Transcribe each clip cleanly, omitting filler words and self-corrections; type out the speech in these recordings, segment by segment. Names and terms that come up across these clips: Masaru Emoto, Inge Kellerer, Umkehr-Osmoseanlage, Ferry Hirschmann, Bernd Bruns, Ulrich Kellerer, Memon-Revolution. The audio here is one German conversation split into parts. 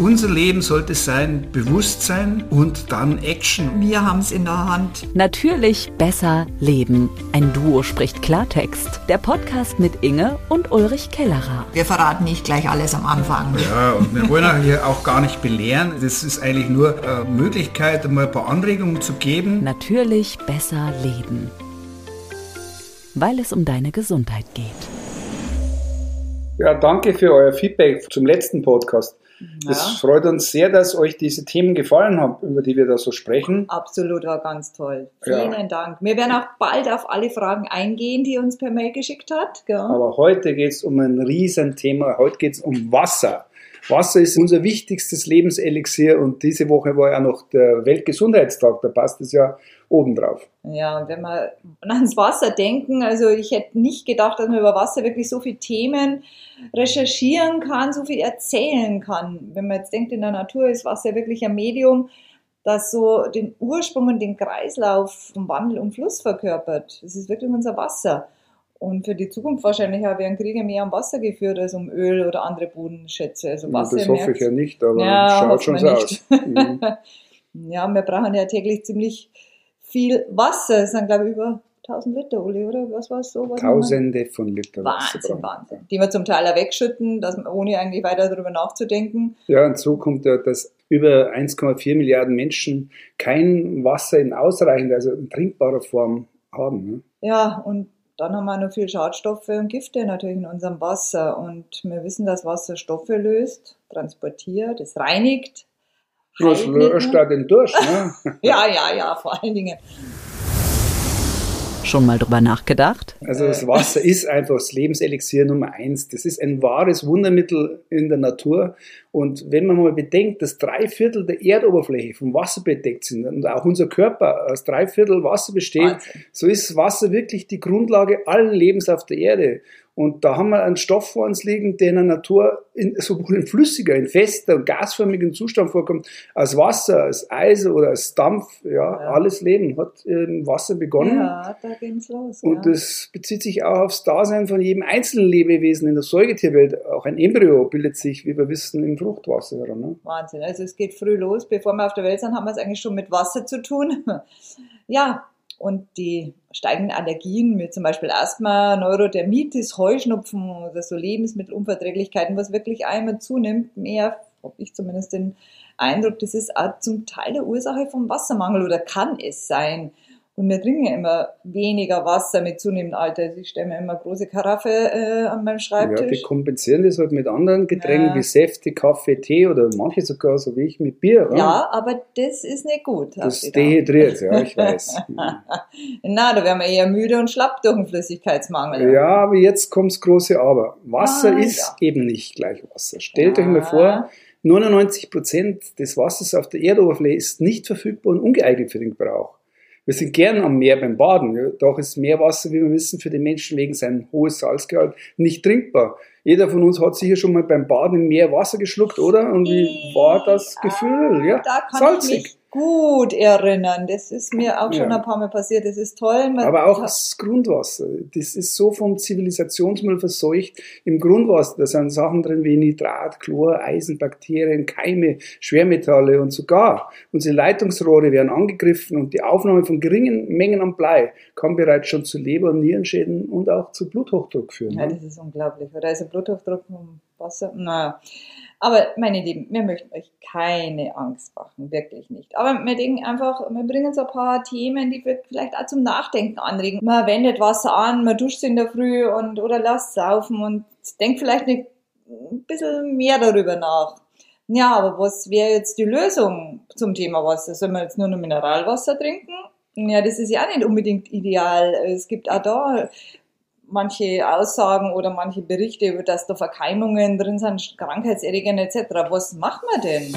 Unser Leben sollte sein Bewusstsein und dann Action. Wir haben es in der Hand. Natürlich besser leben. Ein Duo spricht Klartext. Der Podcast mit Inge und Ulrich Kellerer. Wir verraten nicht gleich alles am Anfang. Ja, und wir wollen hier auch gar nicht belehren. Das ist eigentlich nur eine Möglichkeit, mal ein paar Anregungen zu geben. Natürlich besser leben. Weil es um deine Gesundheit geht. Ja, danke für euer Feedback zum letzten Podcast. Ja. Es freut uns sehr, dass euch diese Themen gefallen haben, über die wir da so sprechen. Absolut, war ganz toll. Vielen Dank. Wir werden auch bald auf alle Fragen eingehen, die ihr uns per Mail geschickt habt. Ja. Aber heute geht es um ein Riesenthema. Heute geht es um Wasser. Wasser ist unser wichtigstes Lebenselixier und diese Woche war ja noch der Weltgesundheitstag, da passt es ja obendrauf. Ja, und wenn wir ans Wasser denken, also ich hätte nicht gedacht, dass man über Wasser wirklich so viele Themen recherchieren kann, so viel erzählen kann. Wenn man jetzt denkt, in der Natur ist Wasser wirklich ein Medium, das so den Ursprung und den Kreislauf vom Wandel und Fluss verkörpert. Es ist wirklich unser Wasser. Und für die Zukunft wahrscheinlich auch werden Kriege mehr um Wasser geführt als um Öl oder andere Bodenschätze. Also Wasser, das hoffe ich ja nicht, aber ja, schaut schon so aus. Mhm. Ja, wir brauchen ja täglich ziemlich viel Wasser. Es sind, glaube ich, über 1000 Liter, Uli, oder? Was war es so? Tausende von Liter Wasser. Wahnsinn, Wahnsinn. Die wir zum Teil auch wegschütten, dass man, ohne eigentlich weiter darüber nachzudenken. Ja, und so kommt ja, dass über 1,4 Milliarden Menschen kein Wasser in ausreichender, also in trinkbarer Form haben. Ne? Ja, und dann haben wir noch viel Schadstoffe und Gifte natürlich in unserem Wasser. Und wir wissen, dass Wasser Stoffe löst, transportiert, es reinigt. Bloß löscht da den Durst, ne? ja, vor allen Dingen. Schon mal drüber nachgedacht? Also das Wasser ist einfach das Lebenselixier Nummer 1. Das ist ein wahres Wundermittel in der Natur. Und wenn man mal bedenkt, dass 3/4 der Erdoberfläche vom Wasser bedeckt sind und auch unser Körper aus 3/4 Wasser besteht, Wahnsinn. So ist Wasser wirklich die Grundlage allen Lebens auf der Erde. Und da haben wir einen Stoff vor uns liegen, der in der Natur sowohl in flüssiger, in fester und gasförmigen Zustand vorkommt, als Wasser, als Eis oder als Dampf. Ja. Alles Leben hat im Wasser begonnen. Ja, da ging's los. Und das bezieht sich auch aufs Dasein von jedem einzelnen Lebewesen in der Säugetierwelt. Auch ein Embryo bildet sich, wie wir wissen, im Fruchtwasser heran. Ne? Wahnsinn, also es geht früh los. Bevor wir auf der Welt sind, haben wir es eigentlich schon mit Wasser zu tun. Ja. Und die steigenden Allergien, wie zum Beispiel Asthma, Neurodermitis, Heuschnupfen oder so Lebensmittelunverträglichkeiten, was wirklich einmal zunimmt, mehr, habe ich zumindest den Eindruck, das ist auch zum Teil der Ursache vom Wassermangel oder kann es sein. Und wir trinken ja immer weniger Wasser mit zunehmendem Alter. Also ich stelle mir immer große Karaffe an meinem Schreibtisch. Ja, die kompensieren das halt mit anderen Getränken wie Säfte, Kaffee, Tee oder manche sogar, so wie ich, mit Bier. Ja, ja, aber das ist nicht gut. Das dehydriert, ja, ich weiß. Na, da werden wir eher müde und schlapp durch den Flüssigkeitsmangel. Ja, aber jetzt kommt das große Aber. Wasser ist eben nicht gleich Wasser. Stellt euch mal vor, 99% des Wassers auf der Erdoberfläche ist nicht verfügbar und ungeeignet für den Gebrauch. Wir sind gern am Meer beim Baden, ja. Doch ist Meerwasser, wie wir wissen, für den Menschen wegen seinem hohen Salzgehalt nicht trinkbar. Jeder von uns hat sicher schon mal beim Baden im Meer Wasser geschluckt, oder? Und wie war das Gefühl? Ja, da kann salzig. Ich mich gut erinnern. Das ist mir auch schon ein paar Mal passiert. Das ist toll. Aber auch das Grundwasser. Das ist so vom Zivilisationsmüll verseucht. Im Grundwasser, da sind Sachen drin wie Nitrat, Chlor, Eisen, Bakterien, Keime, Schwermetalle und sogar unsere Leitungsrohre werden angegriffen und die Aufnahme von geringen Mengen an Blei kann bereits schon zu Leber- und Nierenschäden und auch zu Bluthochdruck führen. Ja, das ist unglaublich. Oder also Bluthochdruck vom Wasser? Naja. Aber, meine Lieben, wir möchten euch keine Angst machen, wirklich nicht. Aber wir denken einfach, wir bringen so ein paar Themen, die vielleicht auch zum Nachdenken anregen. Man wendet Wasser an, man duscht in der Früh oder lasst saufen und denkt vielleicht ein bisschen mehr darüber nach. Ja, aber was wäre jetzt die Lösung zum Thema Wasser? Sollen wir jetzt nur noch Mineralwasser trinken? Ja, das ist ja auch nicht unbedingt ideal. Es gibt auch da manche Aussagen oder manche Berichte über das, da Verkeimungen drin sind, Krankheitserregern etc. Was machen wir denn?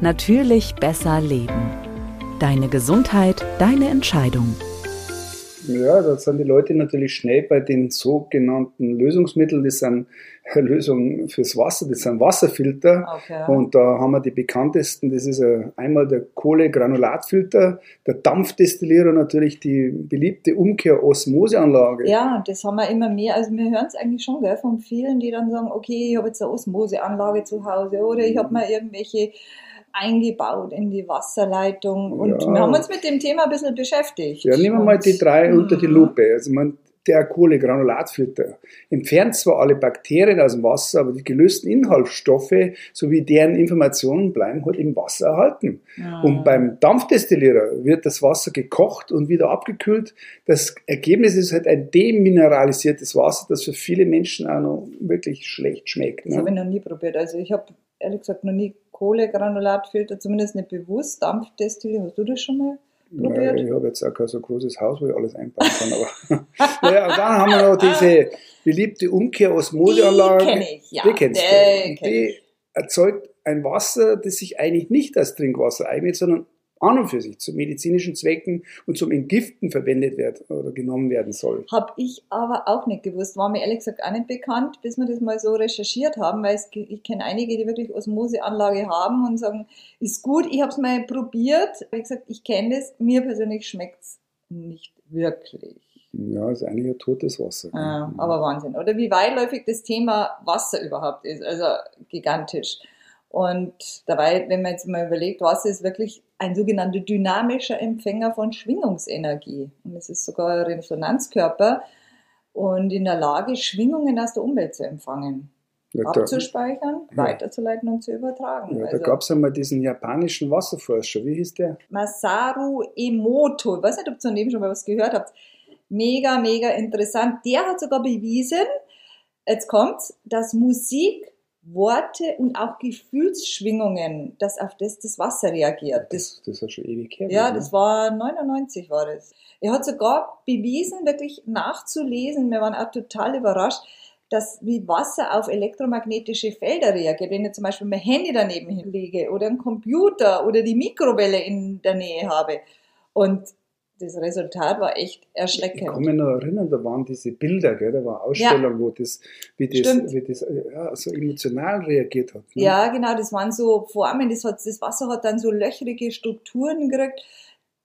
Natürlich besser leben. Deine Gesundheit, deine Entscheidung. Ja, da sind die Leute natürlich schnell bei den sogenannten Lösungsmitteln, das sind Lösungen fürs Wasser, das sind Wasserfilter. Okay. Und da haben wir die bekanntesten, das ist einmal der Kohle-Granulatfilter, der Dampfdestillierer, natürlich die beliebte Umkehr-Osmoseanlage. Ja, das haben wir immer mehr, also wir hören es eigentlich schon, gell, von vielen, die dann sagen, okay, ich habe jetzt eine Osmoseanlage zu Hause oder ich habe mal irgendwelche eingebaut in die Wasserleitung und ja, wir haben uns mit dem Thema ein bisschen beschäftigt. Ja, nehmen wir mal die drei unter die Lupe. Also man, der Kohle-Granulatfilter entfernt zwar alle Bakterien aus dem Wasser, aber die gelösten Inhaltsstoffe sowie deren Informationen bleiben halt im Wasser erhalten. Ja. Und beim Dampfdestillierer wird das Wasser gekocht und wieder abgekühlt. Das Ergebnis ist halt ein demineralisiertes Wasser, das für viele Menschen auch noch wirklich schlecht schmeckt. Ne? Das habe ich noch nie probiert. Also ich habe ehrlich gesagt noch nie Kohlegranulatfilter, zumindest nicht bewusst, Dampfdestillieren. Hast du das schon mal probiert? Nein, ich habe jetzt auch kein so großes Haus, wo ich alles einbauen kann. Aber ja, und dann haben wir noch diese beliebte Umkehr-Osmoseanlage. Die kenne ich, ja. Die kennst du. Und die erzeugt ein Wasser, das sich eigentlich nicht als Trinkwasser eignet, sondern an und für sich zu medizinischen Zwecken und zum Entgiften verwendet werden oder genommen werden soll. Habe ich aber auch nicht gewusst, war mir ehrlich gesagt auch nicht bekannt, bis wir das mal so recherchiert haben, weil ich kenne einige, die wirklich Osmoseanlage haben und sagen, ist gut, ich habe es mal probiert, wie gesagt, ich kenne das, mir persönlich schmeckt es nicht wirklich. Ja, ist eigentlich ein totes Wasser. Ah, aber Wahnsinn, oder? Wie weitläufig das Thema Wasser überhaupt ist, also gigantisch. Und dabei, wenn man jetzt mal überlegt, Wasser ist wirklich ein sogenannter dynamischer Empfänger von Schwingungsenergie. Und es ist sogar ein Resonanzkörper und in der Lage, Schwingungen aus der Umwelt zu empfangen, abzuspeichern, weiterzuleiten und zu übertragen. Ja, also, da gab es einmal diesen japanischen Wasserforscher, wie hieß der? Masaru Emoto. Ich weiß nicht, ob ihr daneben schon mal was gehört habt. Mega, mega interessant. Der hat sogar bewiesen, jetzt kommt's, dass Musik, Worte und auch Gefühlsschwingungen, dass auf das Wasser reagiert. Das war schon ewig her. Ja, das war 99 war das. Er hat sogar bewiesen, wirklich nachzulesen, wir waren auch total überrascht, dass wie Wasser auf elektromagnetische Felder reagiert. Wenn ich zum Beispiel mein Handy daneben lege oder einen Computer oder die Mikrowelle in der Nähe habe. Und das Resultat war echt erschreckend. Ich kann mich noch erinnern, da waren diese Bilder, gell? Da war eine Ausstellung, ja, wo das ja, so emotional reagiert hat. Ne? Ja, genau, das waren so Formen, das Wasser hat dann so löchrige Strukturen gekriegt.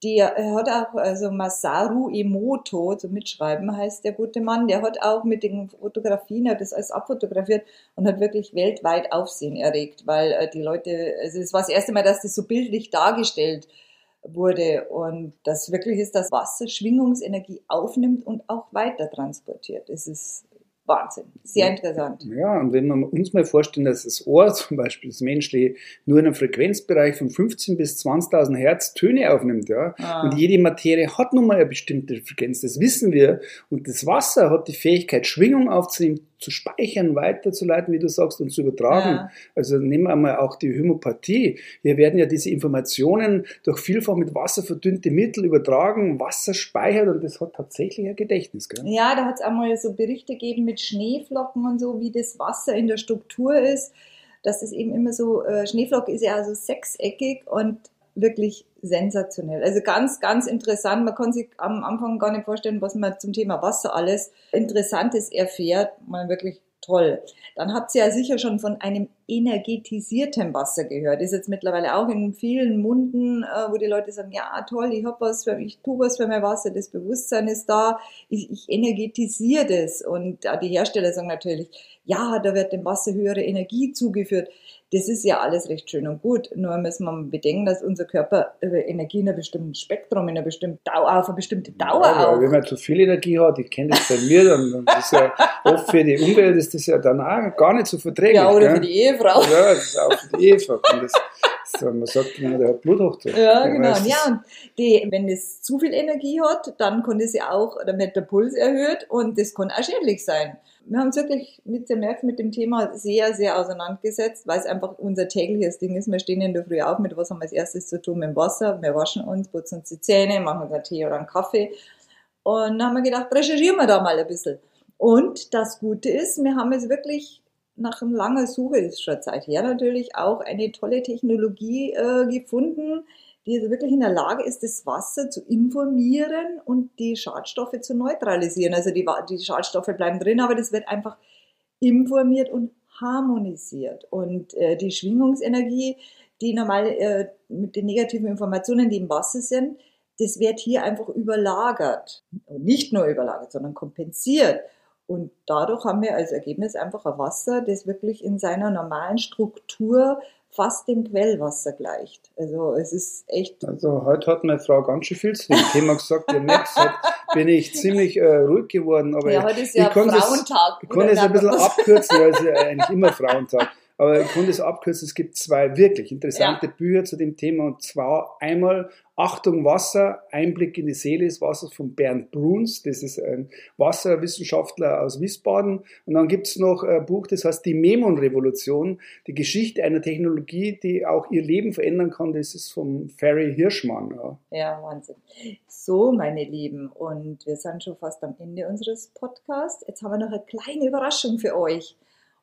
Der hat auch, also Masaru Emoto, zum Mitschreiben heißt der gute Mann, der hat auch mit den Fotografien, hat das alles abfotografiert und hat wirklich weltweit Aufsehen erregt, weil die Leute, also es war das erste Mal, dass das so bildlich dargestellt wurde und das wirklich ist, dass Wasser Schwingungsenergie aufnimmt und auch weiter transportiert. Es ist Wahnsinn, sehr interessant. Ja, und wenn wir uns mal vorstellen, dass das Ohr zum Beispiel, das menschliche, nur in einem Frequenzbereich von 15.000 bis 20.000 Hertz Töne aufnimmt, ja, und jede Materie hat nun mal eine bestimmte Frequenz, das wissen wir, und das Wasser hat die Fähigkeit, Schwingung aufzunehmen, zu speichern, weiterzuleiten, wie du sagst, und zu übertragen. Ja. Also nehmen wir mal auch die Homöopathie. Hier werden ja diese Informationen durch vielfach mit Wasser verdünnte Mittel übertragen, Wasser speichert und das hat tatsächlich ein Gedächtnis. Gell? Ja, da hat es einmal so Berichte gegeben mit Schneeflocken und so, wie das Wasser in der Struktur ist, dass es eben immer so, Schneeflocke ist ja also sechseckig und wirklich sensationell. Also ganz, ganz interessant. Man kann sich am Anfang gar nicht vorstellen, was man zum Thema Wasser alles Interessantes erfährt. Man wirklich toll. Dann habt ihr ja sicher schon von einem energetisierten Wasser gehört. Ist jetzt mittlerweile auch in vielen Munden, wo die Leute sagen, ja toll, ich tue was für mein Wasser, das Bewusstsein ist da, ich energetisiere das. Und die Hersteller sagen natürlich, ja, da wird dem Wasser höhere Energie zugeführt. Das ist ja alles recht schön und gut, nur müssen wir bedenken, dass unser Körper Energie in einem bestimmten Spektrum, in einer bestimmten Dauer, auf eine bestimmte Dauer auch. Ja, wenn man zu viel Energie hat, ich kenne das bei mir, dann ist ja oft für die Umwelt ist das ja dann auch gar nicht so verträglich. Ja, oder gell? Für die Ehefrau. Ja, das ist auch für die Ehefrau. Man sagt, der hat Bluthochdruck. Ja, genau. Ja, und wenn es zu viel Energie hat, dann kann das ja auch, dann wird der Puls erhöht und das kann auch schädlich sein. Wir haben uns wirklich mit dem Thema sehr, sehr auseinandergesetzt, weil es einfach unser tägliches Ding ist. Wir stehen in der Früh auf, mit was haben wir als erstes zu tun? Mit dem Wasser. Wir waschen uns, putzen uns die Zähne, machen uns einen Tee oder einen Kaffee. Und dann haben wir gedacht, recherchieren wir da mal ein bisschen. Und das Gute ist, wir haben jetzt wirklich nach einer langen Suche, das ist schon Zeit her natürlich, auch eine tolle Technologie gefunden, die wirklich in der Lage ist, das Wasser zu informieren und die Schadstoffe zu neutralisieren. Also die Schadstoffe bleiben drin, aber das wird einfach informiert und harmonisiert. Und die Schwingungsenergie, die normal mit den negativen Informationen, die im Wasser sind, das wird hier einfach überlagert. Und nicht nur überlagert, sondern kompensiert. Und dadurch haben wir als Ergebnis einfach ein Wasser, das wirklich in seiner normalen Struktur fast dem Quellwasser gleicht. Also es ist echt... Also heute hat meine Frau ganz schön viel zu dem Thema gesagt. Ihr merkt es, heute bin ich ziemlich ruhig geworden. Aber ja, heute ist ja Frauentag. Ich konnte es ein bisschen abkürzen, weil es ja eigentlich immer Frauentag. Aber ich konnte es abkürzen, es gibt zwei wirklich interessante Bücher zu dem Thema. Und zwar einmal Achtung Wasser, Einblick in die Seele des Wassers von Bernd Bruns. Das ist ein Wasserwissenschaftler aus Wiesbaden. Und dann gibt es noch ein Buch, das heißt Die Memon-Revolution, die Geschichte einer Technologie, die auch ihr Leben verändern kann. Das ist vom Ferry Hirschmann. Ja, Wahnsinn. So, meine Lieben, und wir sind schon fast am Ende unseres Podcasts. Jetzt haben wir noch eine kleine Überraschung für euch.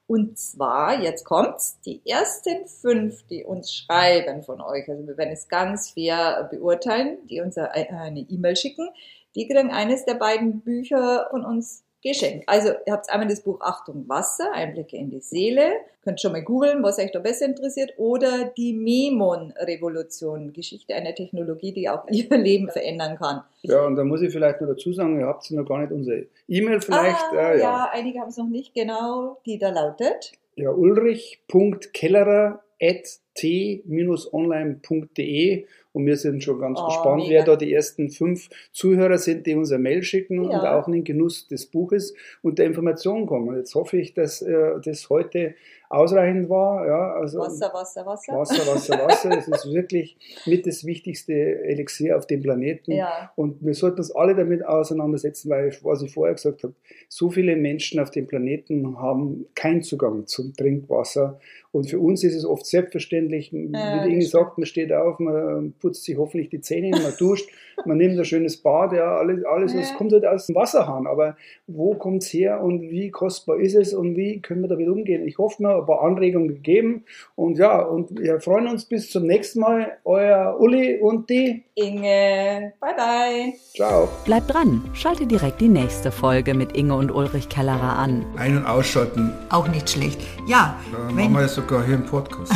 Und zwar, jetzt kommt's, die ersten 5, die uns schreiben von euch, also wir werden es ganz fair beurteilen, die uns eine E-Mail schicken, die kriegen eines der beiden Bücher von uns geschenkt. Also ihr habt einmal das Buch Achtung Wasser, Einblicke in die Seele, könnt schon mal googeln, was euch da besser interessiert, oder die Memon-Revolution, Geschichte einer Technologie, die auch ihr Leben verändern kann. Ja, und da muss ich vielleicht noch dazu sagen, ihr habt sie noch gar nicht, unsere E-Mail vielleicht. Ja, einige haben es noch nicht, genau, die da lautet. Ja, ulrich.kellerer@t-online.de. Und wir sind schon ganz gespannt, mega. Wer da die ersten 5 Zuhörer sind, die uns eine Mail schicken und auch in den Genuss des Buches und der Information kommen. Und jetzt hoffe ich, dass das heute ausreichend war. Ja, also Wasser, Wasser, Wasser. Wasser, Wasser, Wasser. Das ist wirklich mit das wichtigste Elixier auf dem Planeten. Ja. Und wir sollten uns alle damit auseinandersetzen, weil, was ich vorher gesagt habe, so viele Menschen auf dem Planeten haben keinen Zugang zum Trinkwasser. Und für uns ist es oft selbstverständlich, wie Inge sagt, man steht auf, man putzt sich hoffentlich die Zähne, man duscht, man nimmt ein schönes Bad, ja, alles das kommt halt aus dem Wasserhahn, aber wo kommt es her und wie kostbar ist es und wie können wir damit umgehen? Ich hoffe, mir ein paar Anregungen gegeben und wir freuen uns bis zum nächsten Mal. Euer Uli und die Inge. Bye, bye. Ciao. Bleibt dran, schalte direkt die nächste Folge mit Inge und Ulrich Kellerer an. Ein- und ausschalten. Auch nicht schlecht. Ja. Machen wir das sogar hier im Podcast.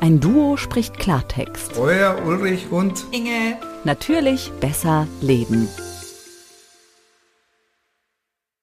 Ein Duo spricht Klartext. Euer Ulrich und Inge. Natürlich besser leben.